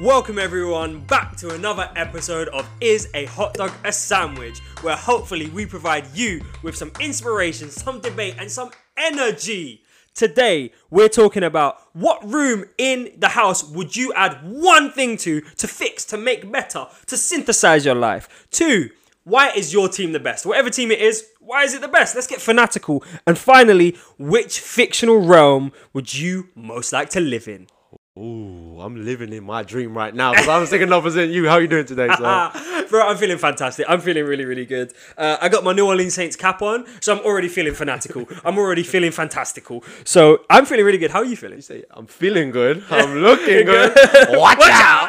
Welcome everyone back to another episode of Is a Hot Dog a Sandwich, where hopefully we provide you with some inspiration, some debate and some energy. Today we're talking about what room in the house would you add one thing to fix, to make better, to synthesize your life. 2, why is your team the best? Whatever team it is, why is it the best? Let's get fanatical. And finally, which fictional realm would you most like to live in? Ooh, I'm living in my dream right now because I was thinking opposite you. How are you doing today, sir? Bro, I'm feeling fantastic. I'm feeling really, really good. I got my New Orleans Saints cap on, so I'm already feeling fanatical. I'm already feeling fantastical. So I'm feeling really good. How are you feeling? You say, I'm feeling good. I'm looking good. Watch out.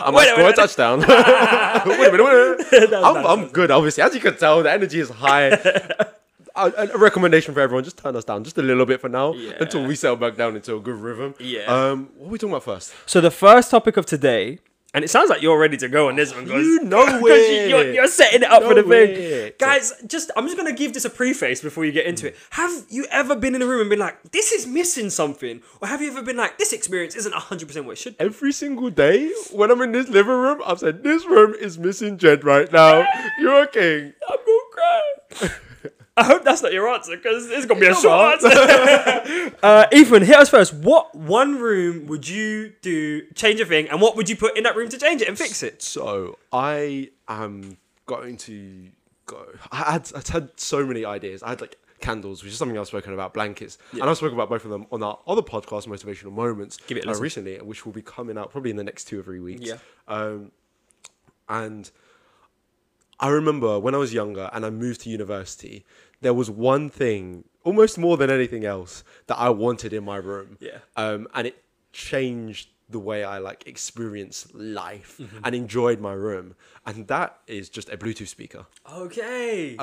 I might score a touchdown. Wait a minute. I'm good, obviously. As you can tell, the energy is high. A recommendation for everyone, just turn us down just a little bit for now until we settle back down into a good rhythm. What are we talking about first? So the first topic of today, and it sounds like you're ready to go on this one. You know it. You're setting it up for the thing. Guys, I'm just going to give this a preface before you get into it. Have you ever been in a room and been like, this is missing something? Or have you ever been like, this experience isn't 100% what it should be? Every single day when I'm in this living room, I've said, this room is missing Jed right now. You're a king. I'm going to cry. I hope that's not your answer, because it's going to be a short answer. Ethan, hit us first. What one room would you do, change a thing, and what would you put in that room to change it and fix it? So I am going to go... I had so many ideas. I had like candles, which is something I've spoken about, blankets. Yeah. And I've spoken about both of them on our other podcast, Motivational Moments, give it a listen. Recently, which will be coming out probably in the next 2 or 3 weeks. Yeah. And I remember when I was younger and I moved to university... There was one thing, almost more than anything else, that I wanted in my room. Yeah. And it changed the way I like experienced life and enjoyed my room. And that is just a Bluetooth speaker. Okay.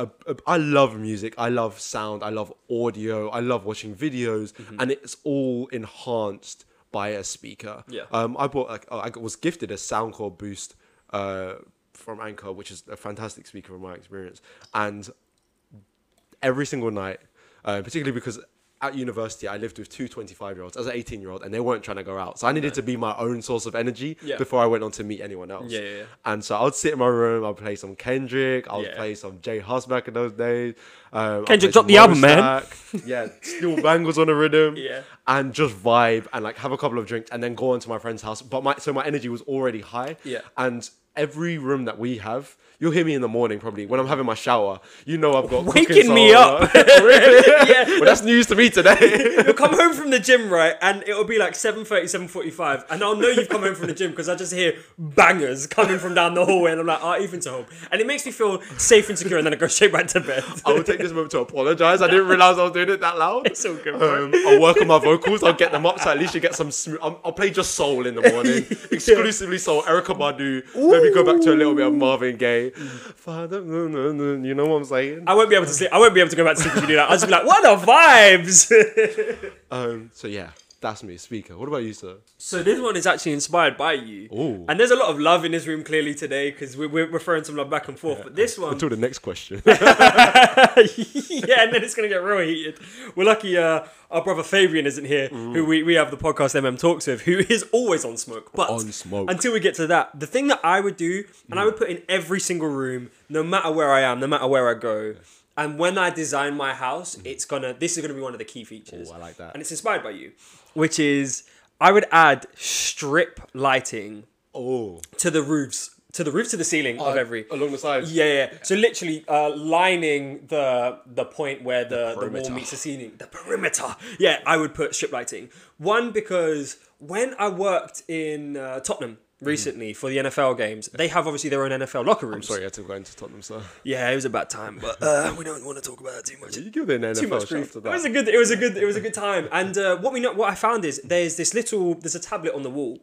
I love music. I love sound. I love audio. I love watching videos. And it's all enhanced by a speaker. Yeah. I was gifted a Soundcore Boost from Anchor, which is a fantastic speaker in my experience. And every single night, particularly because at university, I lived with two 25-year-olds as an 18-year-old, and they weren't trying to go out. So I needed to be my own source of energy before I went on to meet anyone else. Yeah. And so I would sit in my room. I would play some Kendrick. I would play some Jay Hus back in those days. Kendrick dropped the album, man. Yeah, still bangles on the rhythm. Yeah. And just vibe and like have a couple of drinks and then go on to my friend's house. But my energy was already high. Yeah. And every room that we have, you'll hear me in the morning probably when I'm having my shower. You know I've got waking me up. Really? Yeah. Well, that's news to me today. You'll come home from the gym, right? And it'll be like 7:30, 7:45, and I'll know you've come home from the gym because I just hear bangers coming from down the hallway, and I'm like, "Ah, Ethan's home," and it makes me feel safe and secure, and then I go straight back to bed. I will take this moment to apologise. I didn't realise I was doing it that loud. It's all good. I'll work on my vocals. I'll get them up so at least you get some. I'll play just soul in the morning, exclusively soul. Erica Badu. Ooh. Maybe go back to a little bit of Marvin Gaye. Father, you know what I'm saying? I won't be able to sleep. I won't be able to go back to sleep if you do that. I'll just be like, what the vibes? So yeah, that's me, speaker. What about you, sir? So this one is actually inspired by you. Ooh. And there's a lot of love in this room clearly today because we're throwing some love back and forth. Yeah. But this one... Until the next question. And then it's going to get real heated. We're lucky... Our brother Fabian isn't here, who we have the podcast MM Talks with, who is always on smoke. But until we get to that, the thing that I would do, and I would put in every single room, no matter where I am, no matter where I go, and when I design my house, this is gonna be one of the key features. Oh, I like that. And it's inspired by you, which is I would add strip lighting to the roofs. To the roof, to the ceiling of every... Along the sides? Yeah. So literally lining the point where the wall meets the ceiling. The perimeter. Yeah, I would put strip lighting. One, because when I worked in Tottenham recently for the NFL games, they have obviously their own NFL locker rooms. I'm sorry I had to go into Tottenham, sir. Yeah, it was about time, but we don't want to talk about it too much. You give it an NFL shout to that. It was a good time. And what I found is there's a tablet on the wall.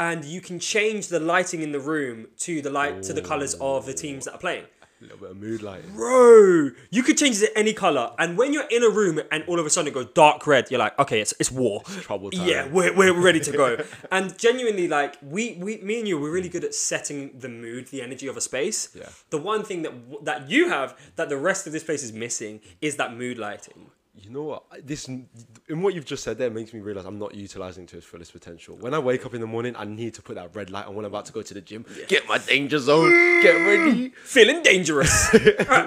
And you can change the lighting in the room to to the colours of the teams that are playing. A little bit of mood lighting. Bro, you could change it to any colour. And when you're in a room and all of a sudden it goes dark red, you're like, okay, it's war. It's trouble time. Yeah, we're ready to go. And genuinely, like, me and you, we're really good at setting the mood, the energy of a space. Yeah. The one thing that you have that the rest of this place is missing is that mood lighting. you know what, this, and what you've just said there makes me realize I'm not utilizing to its fullest potential. When I wake up in the morning, I need to put that red light on when I'm about to go to the gym. Yeah. Get my danger zone. Get ready. Feeling dangerous.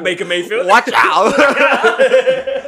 Baker Mayfield. Watch out.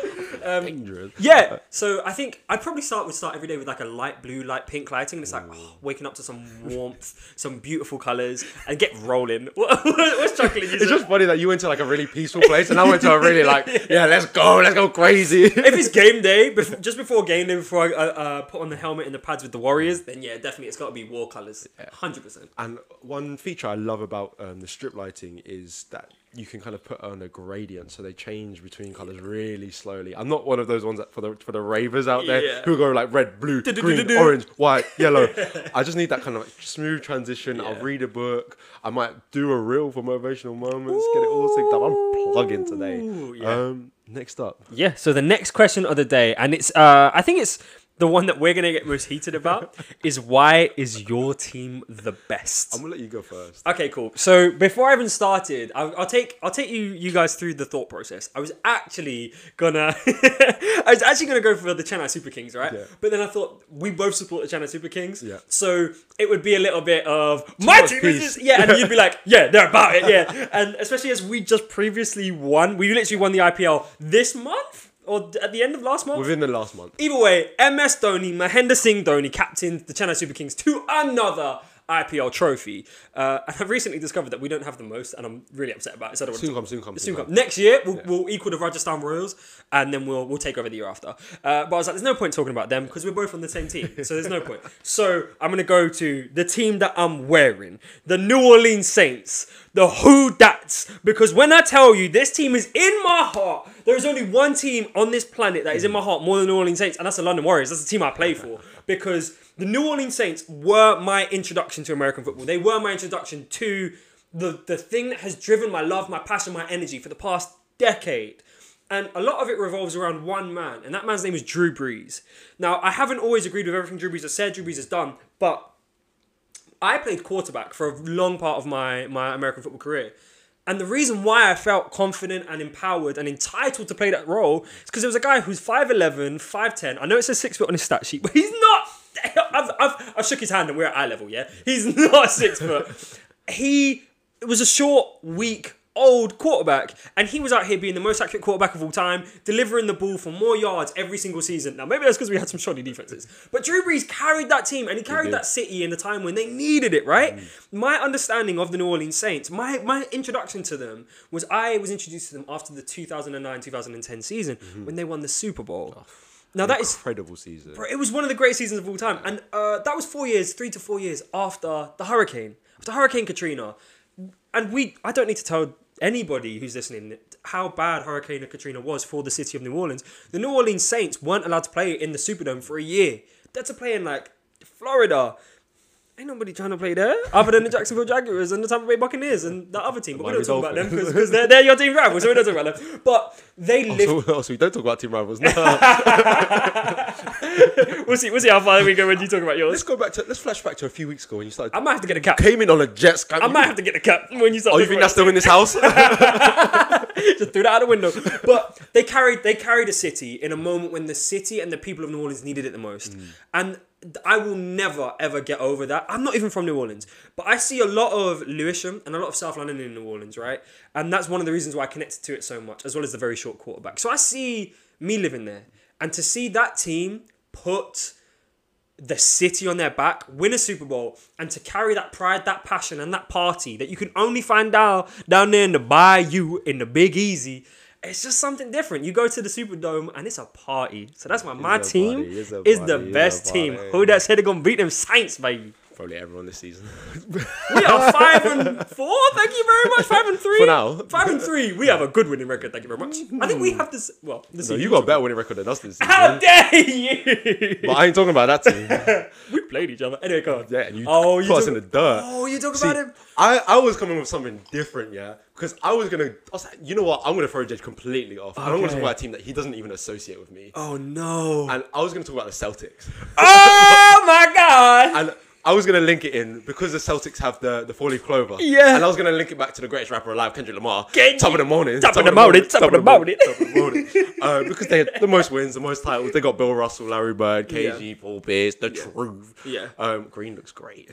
Dangerous. Yeah. So I think I'd probably start every day with like a light blue, light pink lighting, and it's like waking up to some warmth, some beautiful colours, and get rolling. What's chuckling? It's just funny that you went to like a really peaceful place, and I went to a really like, yeah, let's go crazy. If it's game day, just before game day, before I put on the helmet and the pads with the Warriors, then yeah, definitely it's got to be war colours, 100%. And one feature I love about the strip lighting is that you can kind of put on a gradient, so they change between colours really slowly. I'm not one of those ones that for the ravers out there who go like red, blue, green, orange, white, yellow. I just need that kind of like smooth transition. Yeah. I'll read a book. I might do a reel for motivational moments. Ooh. Get it all synced up. I'm plugging today. Yeah. Next up. Yeah. So the next question of the day, and it's I think it's the one that we're going to get most heated about is, why is your team the best? I'm going to let you go first. Okay, cool. So before I even started, I'll take you guys through the thought process. I was actually going to go for the Chennai Super Kings, right? Yeah. But then I thought, we both support the Chennai Super Kings. Yeah. So it would be a little bit of, my team is this. Yeah, and you'd be like, yeah, they're about it, yeah. And especially as we just previously won, we literally won the IPL this month. Or at the end of last month? Within the last month. Either way, MS Dhoni, Mahendra Singh Dhoni, captained the Chennai Super Kings to another IPL trophy. And I've recently discovered that we don't have the most, and I'm really upset about it. So I don't soon come. Next year, we'll equal the Rajasthan Royals, and then we'll take over the year after. But I was like, there's no point talking about them, because we're both on the same team, so there's no point. So I'm going to go to the team that I'm wearing, the New Orleans Saints, the Who Dats, because when I tell you this team is in my heart, there is only one team on this planet that is in my heart more than the New Orleans Saints, and that's the London Warriors. That's the team I play for, because the New Orleans Saints were my introduction to American football. They were my introduction to the thing that has driven my love, my passion, my energy for the past decade. And a lot of it revolves around one man, and that man's name is Drew Brees. Now, I haven't always agreed with everything Drew Brees has said, Drew Brees has done, but I played quarterback for a long part of my American football career. And the reason why I felt confident and empowered and entitled to play that role is because there was a guy who's 5'11", 5'10". I know it says 6 foot on his stat sheet, but he's not. I've shook his hand and we're at eye level, yeah? He's not 6 foot. He was a short, weak, old quarterback, and he was out here being the most accurate quarterback of all time, delivering the ball for more yards every single season. Now, maybe that's because we had some shoddy defenses, but Drew Brees carried that team, and he carried that city in a time when they needed it, right? My understanding of the New Orleans Saints, my introduction to them was, I was introduced to them after the 2009-2010 season when they won the Super Bowl. Now, that is incredible season. It was one of the greatest seasons of all time, and that was 3 to 4 years after the hurricane, after Hurricane Katrina. And I don't need to tell anybody who's listening how bad Hurricane Katrina was for the city of New Orleans. The New Orleans Saints weren't allowed to play in the Superdome for a year. They had to play in like Florida. Ain't nobody trying to play there other than the Jacksonville Jaguars and the Tampa Bay Buccaneers and the other team. But we don't talk about them because they're your team rivals, so we don't talk about them. But they live. So we don't talk about team rivals now. We'll see how far we go when you talk about yours. Let's flash back to a few weeks ago when you started. I might have to get a cap. Came in on a Jets cap. I might have to get a cap when you started. Oh, you think that's still in this house? Just threw that out the window. But they carried a city in a moment when the city and the people of New Orleans needed it the most. And I will never, ever get over that. I'm not even from New Orleans, but I see a lot of Lewisham and a lot of South London in New Orleans, right? And that's one of the reasons why I connected to it so much, as well as the very short quarterback. So I see me living there. And to see that team put the city on their back, win a Super Bowl, and to carry that pride, that passion, and that party that you can only find down there in the bayou, in the Big Easy, it's just something different. You go to the Superdome and it's a party. So that's why my team is the best team. Who that said they're going to beat them Saints, baby? Probably everyone this season. We are 5-4. Thank you very much. 5-3 for now. 5-3. We have a good winning record. Thank you very much. I think we have this. Well, this season, you got a better winning record than us this season. How dare you? But I ain't talking about that team. We played each other. Anyway, go on. Yeah, and you put us in the dirt. Oh, you talk about him. I was coming with something different, yeah. Because I was like, you know what? I'm going to throw Jed completely off. Okay. I don't want to talk about a team that he doesn't even associate with me. Oh, no. And I was going to talk about the Celtics. Oh, my God. And I was going to link it in because the Celtics have the four-leaf clover. Yeah. And I was going to link it back to the greatest rapper alive, Kendrick Lamar. Top of the morning. Because they had the most wins, the most titles. They got Bill Russell, Larry Bird, KG, Paul Pierce, the truth. Yeah. Green looks great.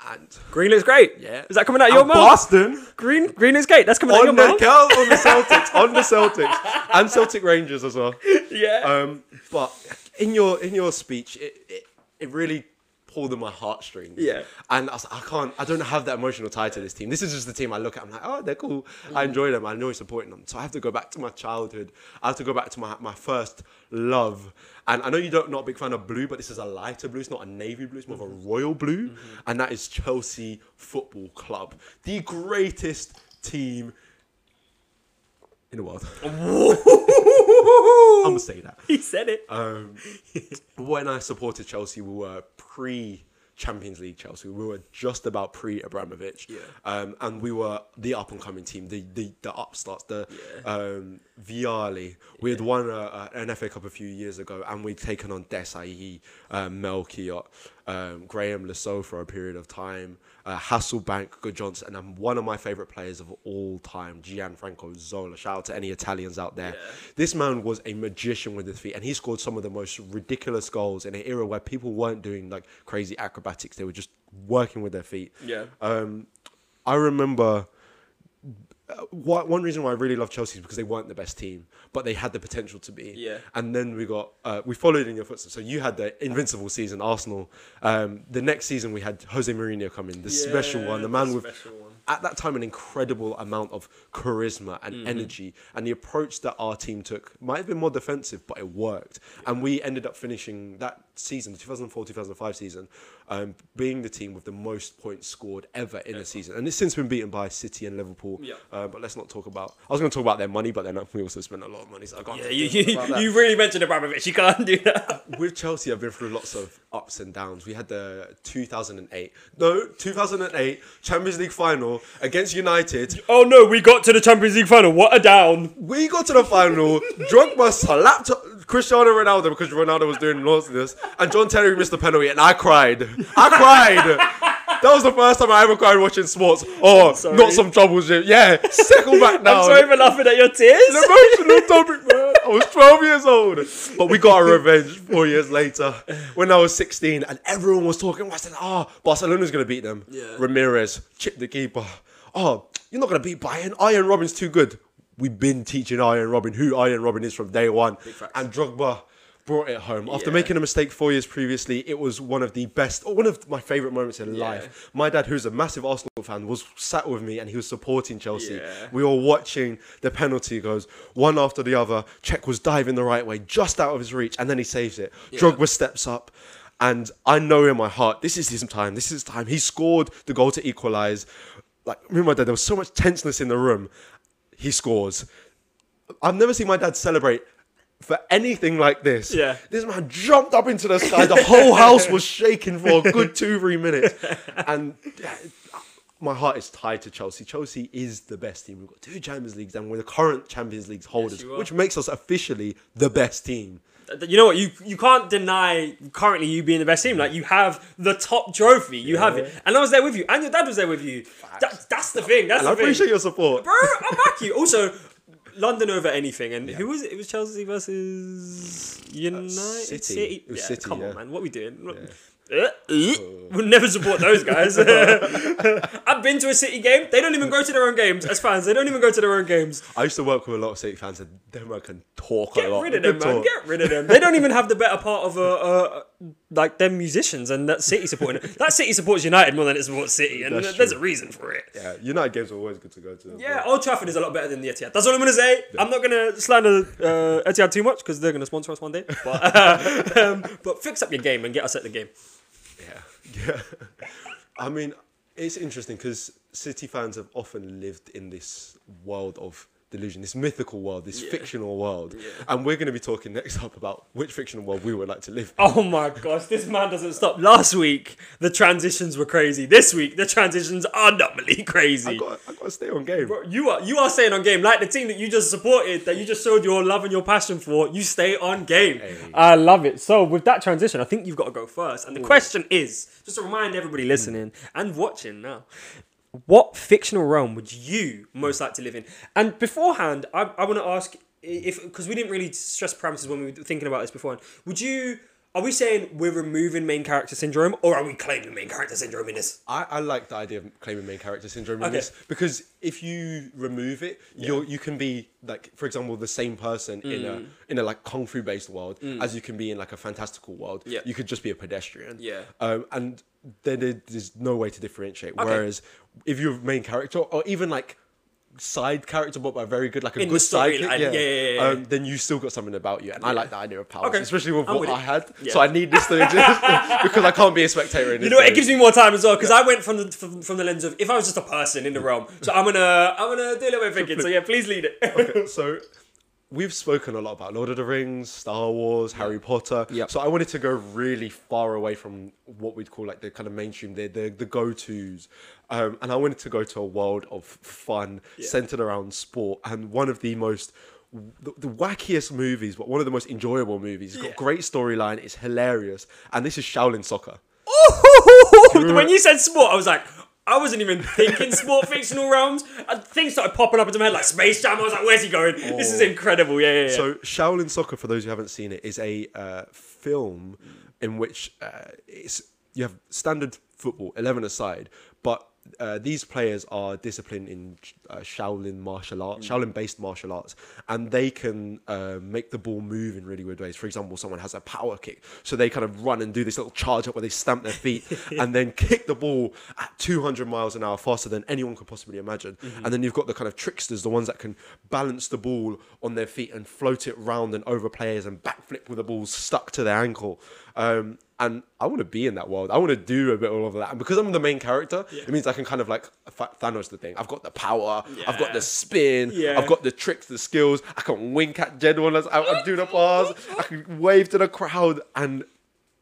Yeah. Is that coming out your mouth? Boston. Green is great. That's coming out your mouth. On the Celtics. And Celtic Rangers as well. Yeah. But in your speech, it really pulled at my heartstrings. Yeah. And I was like, I don't have that emotional tie to this team. This is just the team I look at. I'm like, oh, they're cool. I enjoy them. I enjoy supporting them. So I have to go back to my childhood. I have to go back to my first love. And I know you're not a big fan of blue, but this is a lighter blue. It's not a navy blue. It's more of a royal blue. Mm-hmm. And that is Chelsea Football Club. The greatest team in the world. I'm going to say that. He said it. When I supported Chelsea, we were pre-Champions League Chelsea. We were just about pre-Abramovich. Yeah. And we were the up-and-coming team, the upstarts, Viali. We had won an FA Cup a few years ago, and we'd taken on Desai, Melchior, Graham Lasso for a period of time, Hasselbank, Good Johnson, and one of my favourite players of all time, Gianfranco Zola. Shout out to any Italians out there. Yeah. This man was a magician with his feet, and he scored some of the most ridiculous goals in an era where people weren't doing like crazy acrobatics. They were just working with their feet. Yeah. I remember one reason why I really love Chelsea is because they weren't the best team, but they had the potential to be. Yeah. And then we followed in your footsteps. So you had the invincible season, Arsenal. The next season we had Jose Mourinho come in, the special one, at that time an incredible amount of charisma and energy. And the approach that our team took might have been more defensive, but it worked. Yeah. And we ended up finishing that season, the 2004-2005 season, being the team with the most points scored ever in a season. And it's since been beaten by City and Liverpool. Yeah. But let's not talk about... I was going to talk about their money, but then we also spent a lot of money, so I can't... Yeah, you really mentioned Abramovich. You can't do that. With Chelsea, I've been through lots of ups and downs. We had the 2008 Champions League final against United. Oh, no, we got to the Champions League final. What a down. We got to the final. Drogba slapped Cristiano Ronaldo because Ronaldo was doing nonsense, and John Terry missed the penalty, and I cried. That was the first time I ever cried watching sports. Oh, not some troubles, Jim. Yeah, settle back now. I'm sorry for laughing at your tears. An emotional topic, man. I was 12 years old. But we got our revenge 4 years later when I was 16 and everyone was talking. I said, Barcelona's going to beat them. Yeah. Ramirez, chip the keeper. Oh, you're not going to beat Bayern. Arjen Robben's too good. We've been teaching Arjen Robben who Arjen Robben is from day one. And Drogba brought it home. After making a mistake 4 years previously, it was one of the best, one of my favourite moments in life. My dad, who's a massive Arsenal fan, was sat with me and he was supporting Chelsea. Yeah. We were watching the penalty goes one after the other. Czech was diving the right way, just out of his reach, and then he saves it. Yeah. Drogba steps up. And I know in my heart, this is his time. He scored the goal to equalise. Like, me and my dad, there was so much tenseness in the room. He scores. I've never seen my dad celebrate for anything like this. Yeah. This man jumped up into the sky. The whole house was shaking for a good 2-3 minutes. And my heart is tied to Chelsea. Chelsea is the best team. We've got two Champions Leagues and we're the current Champions League holders, which makes us officially the best team. You know what? You can't deny currently you being the best team. Like, you have the top trophy. You have it. And I was there with you. And your dad was there with you. That's the thing. I appreciate your support. Bro, I back you. Also, London over anything. And who was it? It was Chelsea versus United City. It was City, Come on, man. What are we doing? Yeah. We'll never support those guys. I've been to a City game. They don't even go to their own games. As fans, they don't even go to their own games. I used to work with a lot of City fans, and them I can talk a lot. Get rid of them. They don't even have the better part of like them musicians, and that City supporting them. That City supports United more than it supports City, and there's a reason for it. Yeah, United games are always good to go to. Yeah, Old Trafford is a lot better than the Etihad. That's all I'm gonna say. Yeah. I'm not gonna slander Etihad too much because they're gonna sponsor us one day. But fix up your game and get us at the game. Yeah. I mean, it's interesting because City fans have often lived in this world of delusion, this mythical world, this fictional world. And we're going to be talking next up about which fictional world we would like to live in. Oh my gosh, this man doesn't stop. Last week, the transitions were crazy. This week, the transitions are numbly crazy. I've got to stay on game. Bro, you are staying on game. Like the team that you just supported, that you just showed your love and your passion for, you stay on game. Hey. I love it. So with that transition, I think you've got to go first. And the question is, just to remind everybody listening and watching now, what fictional realm would you most like to live in? And beforehand, I want to ask if, because we didn't really stress parameters when we were thinking about this beforehand, are we saying we're removing main character syndrome, or are we claiming main character syndrome in this? I like the idea of claiming main character syndrome in this, because if you remove it, you can be, like, for example, the same person in a like kung fu based world as you can be in like a fantastical world. Yeah. You could just be a pedestrian. Yeah. And then there's no way to differentiate. Okay. Whereas if you're main character, or even like side character, but by very good, like a in good sidekick, then you still got something about you, and I like the idea of powers, especially with what I had. Yeah. So I need this to exist because I can't be a spectator in this. You know, it gives me more time as well, because I went from the lens of if I was just a person in the realm. So I'm gonna do a little bit of thinking. So yeah, please lead it. Okay, so we've spoken a lot about Lord of the Rings, Star Wars, Harry Potter. Yep. So I wanted to go really far away from what we'd call like the kind of mainstream, the go-tos. And I wanted to go to a world of fun centered around sport. And one of the most, the wackiest movies, but one of the most enjoyable movies. It's got a great storyline. It's hilarious. And this is Shaolin Soccer. Ooh, when you said sport, I was like... I wasn't even thinking sport fictional realms. Things started popping up into my head, like Space Jam. I was like, where's he going? Oh. This is incredible. Yeah. So Shaolin Soccer, for those who haven't seen it, is a film in which you have standard football, 11-a-side, but these players are disciplined in Shaolin martial arts, Shaolin-based martial arts, and they can make the ball move in really weird ways. For example, someone has a power kick, so they kind of run and do this little charge up where they stamp their feet and then kick the ball at 200 miles an hour faster than anyone could possibly imagine. Mm-hmm. And then you've got the kind of tricksters, the ones that can balance the ball on their feet and float it round and over players and backflip with the ball stuck to their ankle. And I want to be in that world. I want to do a bit of all of that. And because I'm the main character, it means I can kind of like Thanos the thing. I've got the power. Yeah. I've got the spin. Yeah. I've got the tricks, the skills. I can wink at Jed when I'm doing a pass. I can wave to the crowd. And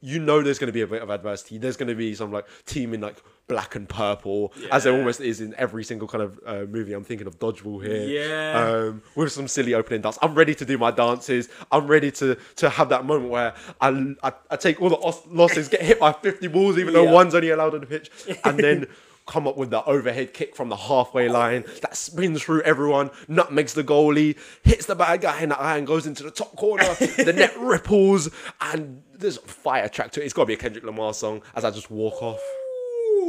you know there's going to be a bit of adversity. There's going to be some like team in like black and purple, as there almost is in every single kind of movie. I'm thinking of Dodgeball here. Yeah. With some silly opening dance. I'm ready to do my dances. I'm ready to have that moment where I take all the losses, get hit by 50 balls, even though one's only allowed on the pitch. And then... come up with the overhead kick from the halfway line that spins through everyone, nutmegs the goalie, hits the bad guy in the eye and goes into the top corner. The net ripples, and there's fire track to it. It's got to be a Kendrick Lamar song as I just walk off.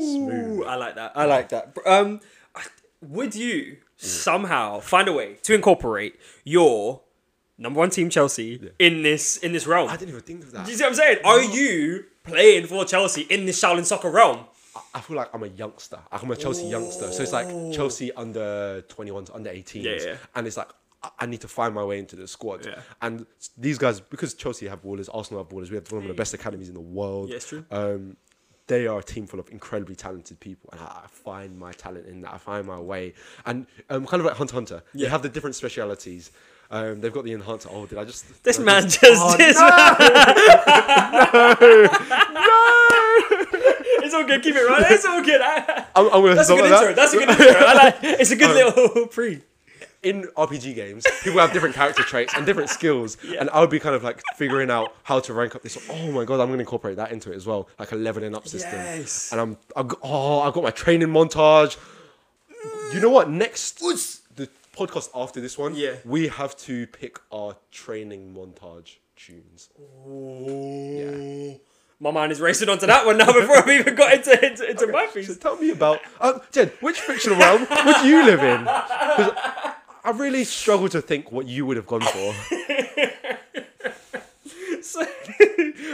Smooth. I like that. I like that. Would you somehow find a way to incorporate your number one team, Chelsea, in this realm? I didn't even think of that. Do you see what I'm saying? No. Are you playing for Chelsea in this Shaolin Soccer realm? I feel like I'm a youngster. I'm a Chelsea youngster. So it's like Chelsea under 21s, under 18s. Yeah. And it's like, I need to find my way into the squad. Yeah. And these guys, because Chelsea have ballers, Arsenal have ballers, we have one of the best academies in the world. Yeah, it's true. They are a team full of incredibly talented people. And I find my talent in that. I find my way. And kind of like Hunter x Hunter. Yeah. They have the different specialities. They've got the enhancer. Oh, did I just... This man just... No! It's all good. Keep it right. It's all good. I'm gonna That's a good intro. That's a good intro. It's a good little pre. In RPG games, people have different character traits and different skills, and I would be kind of like figuring out how to rank up this. Oh my god, I'm going to incorporate that into it as well, like a leveling up system. Yes. And I've got my training montage. You know what? Next the podcast after this one, we have to pick our training montage tunes. Ooh. Yeah. My mind is racing onto that one now before I've even got into my piece. So tell me about... Jen, which fictional realm would you live in? Because I really struggle to think what you would have gone for.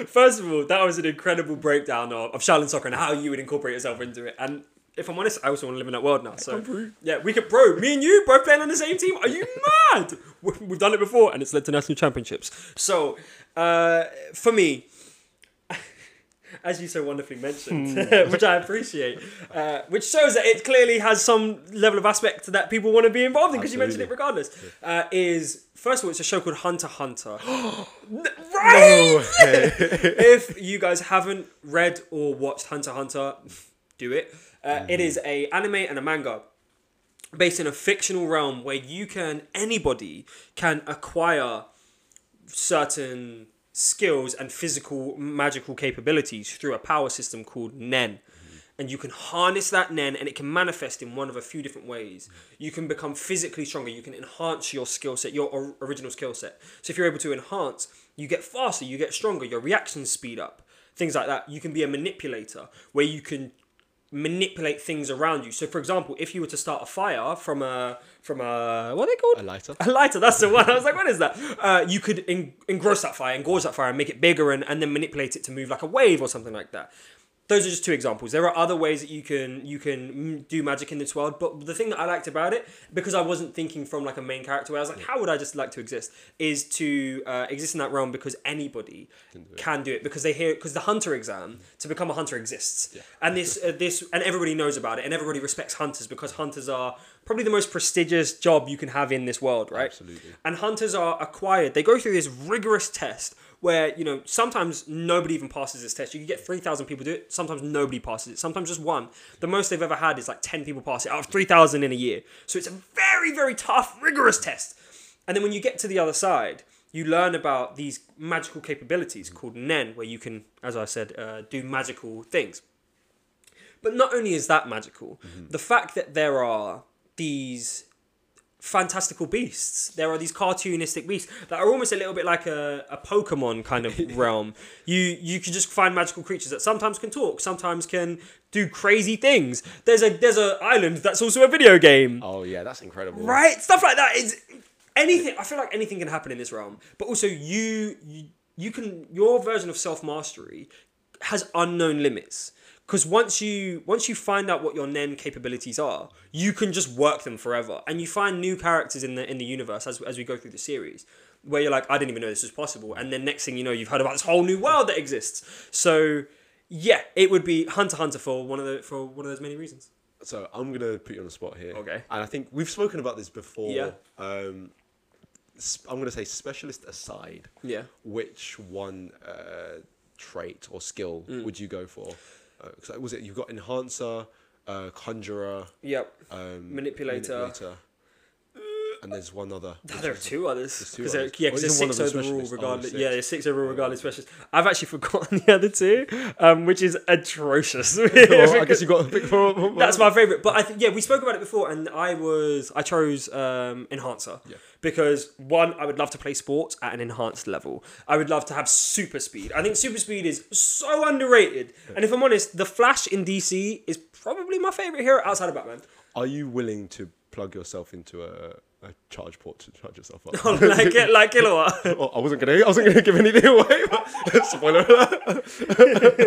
First of all, that was an incredible breakdown of Shaolin Soccer and how you would incorporate yourself into it. And if I'm honest, I also want to live in that world now. So yeah, we could... Bro, me and you both playing on the same team? Are you mad? We've done it before and it's led to national championships. So, for me... as you so wonderfully mentioned, which I appreciate, which shows that it clearly has some level of aspect that people want to be involved in, because you mentioned it regardless, is, first of all, it's a show called Hunter x Hunter. Right? If you guys haven't read or watched Hunter x Hunter, do it. It is an anime and a manga based in a fictional realm where you can, anybody can acquire certain skills and physical magical capabilities through a power system called Nen. And you can harness that Nen, and it can manifest in one of a few different ways. You can become physically stronger. You can enhance your skill set, your original skill set. So if you're able to enhance, you get faster, you get stronger, your reactions speed up, things like that. You can be a manipulator, where you can manipulate things around you. So, for example, if you were to start a fire from a what are they called? A lighter. A lighter, that's the one. I was like, what is that? You could engross that fire, engorge that fire and make it bigger and then manipulate it to move like a wave or something like that. Those are just two examples. There are other ways that you can do magic in this world, but the thing that I liked about it, because I wasn't thinking from like a main character where I was like, how would I just like to exist, is to exist in that realm because anybody can do it because they hear, because the hunter exam to become a hunter exists, and this and everybody knows about it and everybody respects hunters because hunters are probably the most prestigious job you can have in this world, right? Absolutely. And hunters are acquired. They go through this rigorous test where, you know, sometimes nobody even passes this test. You can get 3,000 people do it. Sometimes nobody passes it. Sometimes just one. The most they've ever had is like 10 people pass it out of 3,000 in a year. So it's a very, very tough, rigorous test. And then when you get to the other side, you learn about these magical capabilities called Nen, where you can, as I said, do magical things. But not only is that magical, the fact that there are these fantastical beasts. There are these cartoonistic beasts that are almost a little bit like a Pokemon kind of realm. You can just find magical creatures that sometimes can talk, sometimes can do crazy things. There's a island that's also a video game. Oh yeah, that's incredible. Right? Stuff like that is anything. I feel like anything can happen in this realm. But also you can, your version of self-mastery has unknown limits. Because once you find out what your Nen capabilities are, you can just work them forever. And you find new characters in the universe as we go through the series, where you're like, I didn't even know this was possible. And then next thing you know, you've heard about this whole new world that exists. So yeah, it would be Hunter x Hunter for one of those many reasons. So I'm gonna put you on the spot here. Okay. And I think we've spoken about this before. Yeah. I'm gonna say specialist aside. Yeah. Which one trait or skill would you go for? Was it, you've got enhancer, conjurer, manipulator, and there's one other. There are two others. Yeah, because there's six overall regardless. Yeah, there's six overall regardless specialists. I've actually forgotten the other two, which is atrocious. I guess you got to pick four. That's my favourite. But I think, yeah, we spoke about it before, and I chose enhancer. Yeah. Because one, I would love to play sports at an enhanced level. I would love to have super speed. I think super speed is so underrated. And if I'm honest, the Flash in DC is probably my favourite hero outside of Batman. Are you willing to plug yourself into a charge port to charge yourself up? Oh, like kilowatt. Oh, I wasn't gonna give anything away. Spoiler alert.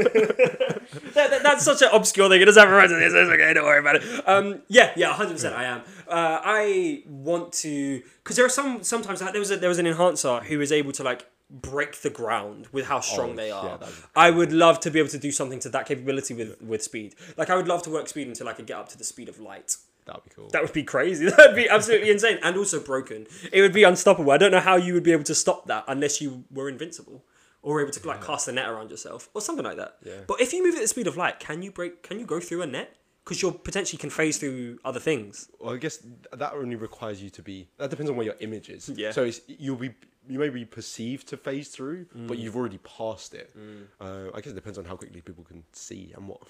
That's such an obscure thing. It doesn't have a right to this. It's okay. Don't worry about it. 100%. I am. I want to, because there are sometimes like, there was an enhancer who was able to like break the ground with how strong they are. Yeah, I would love to be able to do something to that capability with speed. Like I would love to work speed until I could get up to the speed of light. That would be cool. That would be crazy. That would be absolutely insane. And also broken. It would be unstoppable. I don't know how you would be able to stop that unless you were invincible or were able to like cast a net around yourself or something like that. Yeah. But if you move at the speed of light, can you go through a net? Because you potentially can phase through other things. Well, I guess that only requires you to be... That depends on where your image is. Yeah. So you may be perceived to phase through, but you've already passed it. Mm. I guess it depends on how quickly people can see and what...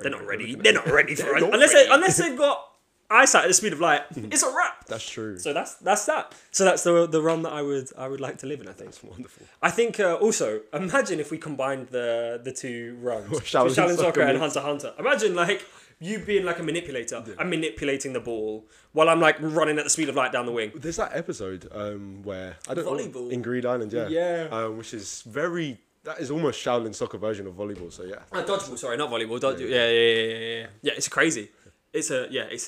They're not ready for it. Unless they've got... eyesight at the speed of light, it's a wrap. That's true. So that's the realm that I would like to live in. I think that's wonderful. I think also imagine if we combined the two realms, Shaolin Soccer and Hunter x Hunter. Imagine like you being like a manipulator. Yeah. I'm manipulating the ball while I'm like running at the speed of light down the wing. There's that episode where I don't know, in Greed Island, which is very. That is almost Shaolin Soccer version of volleyball. So yeah, dodgeball. Sorry, not volleyball. Dodgeball. Yeah. Yeah, it's crazy. It's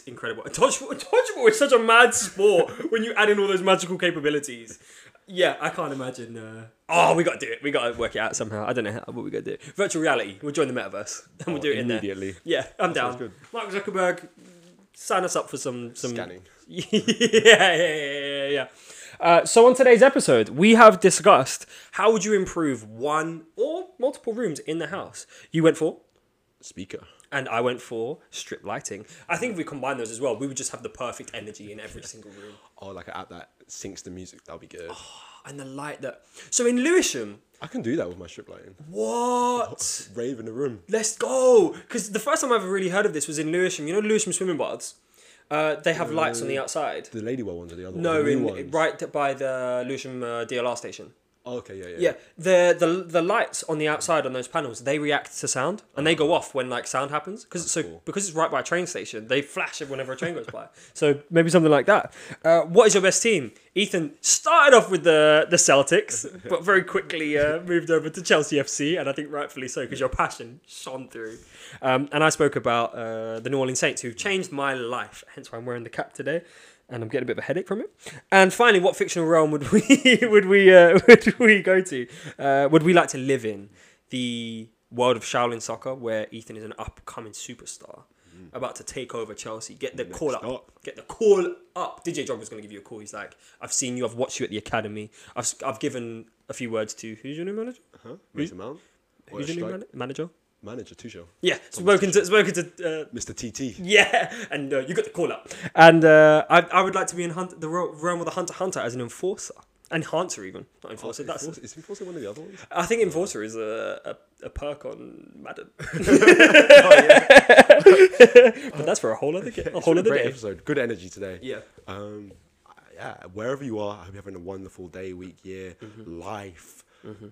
incredible. Dodgeball is such a mad sport when you add in all those magical capabilities. Yeah, I can't imagine. Oh, we got to do it. We got to work it out somehow. I don't know how, but we got to do it. Virtual reality. We'll join the metaverse and we'll do it in there. Immediately. Yeah, I'm down. Good. Mark Zuckerberg, sign us up for some... Scanning. Yeah. So on today's episode, we have discussed how would you improve one or multiple rooms in the house. You went for? Speaker. And I went for strip lighting. I think if we combine those as well, we would just have the perfect energy in every single room. Oh, like an app that syncs the music. That'll be good. Oh, and the light that... So in Lewisham... I can do that with my strip lighting. What? Oh, rave in the room. Let's go. Because the first time I ever really heard of this was in Lewisham. You know Lewisham swimming baths? They have lights on the outside. The Ladywell ones or the other ones? No, right by the Lewisham DLR station. Oh, okay, yeah. The lights on the outside on those panels, they react to sound and they go off when like sound happens. Because it's right by a train station, they flash whenever a train goes by. So maybe something like that. What is your best team? Ethan started off with the Celtics, but very quickly moved over to Chelsea FC, and I think rightfully so because your passion shone through. And I spoke about the New Orleans Saints, who changed my life, hence why I'm wearing the cap today. And I'm getting a bit of a headache from it. And finally, what fictional realm would we go to? Would we like to live in the world of Shaolin Soccer, where Ethan is an upcoming superstar about to take over Chelsea? Get the call up. Didier Drogba was going to give you a call. He's like, "I've seen you. I've watched you at the academy. I've given a few words to who's your new manager? Who's your new manager? Manager Tuchel. Yeah, spoken to Mr. TT. Yeah, and you got the call up. And I would like to be in the realm of the Hunter x Hunter as an enforcer. Enhancer even, not enforcer. Is enforcer one of the other ones? I think enforcer is a perk on Madden. But that's for a whole other game. Great episode. Good energy today. Yeah. Yeah. Wherever you are, I hope you're having a wonderful day, week, year, life. Mm-hmm.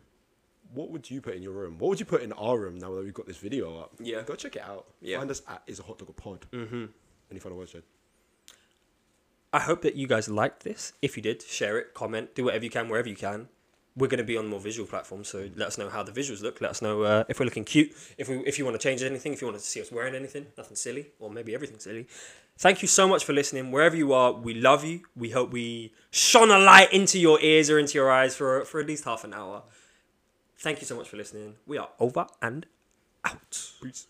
What would you put in your room? What would you put in our room now that we've got this video up? Yeah. Go check it out. Yeah. Find us at Is a Hot Dog a Pod. Mm-hmm. Any final words, Jed? I hope that you guys liked this. If you did, share it, comment, do whatever you can, wherever you can. We're going to be on more visual platforms, so let us know how the visuals look. Let us know if we're looking cute, if you want to change anything, if you want to see us wearing anything, nothing silly, or maybe everything silly. Thank you so much for listening. Wherever you are, we love you. We hope we shone a light into your ears or into your eyes for at least half an hour. Thank you so much for listening. We are over and out. Peace.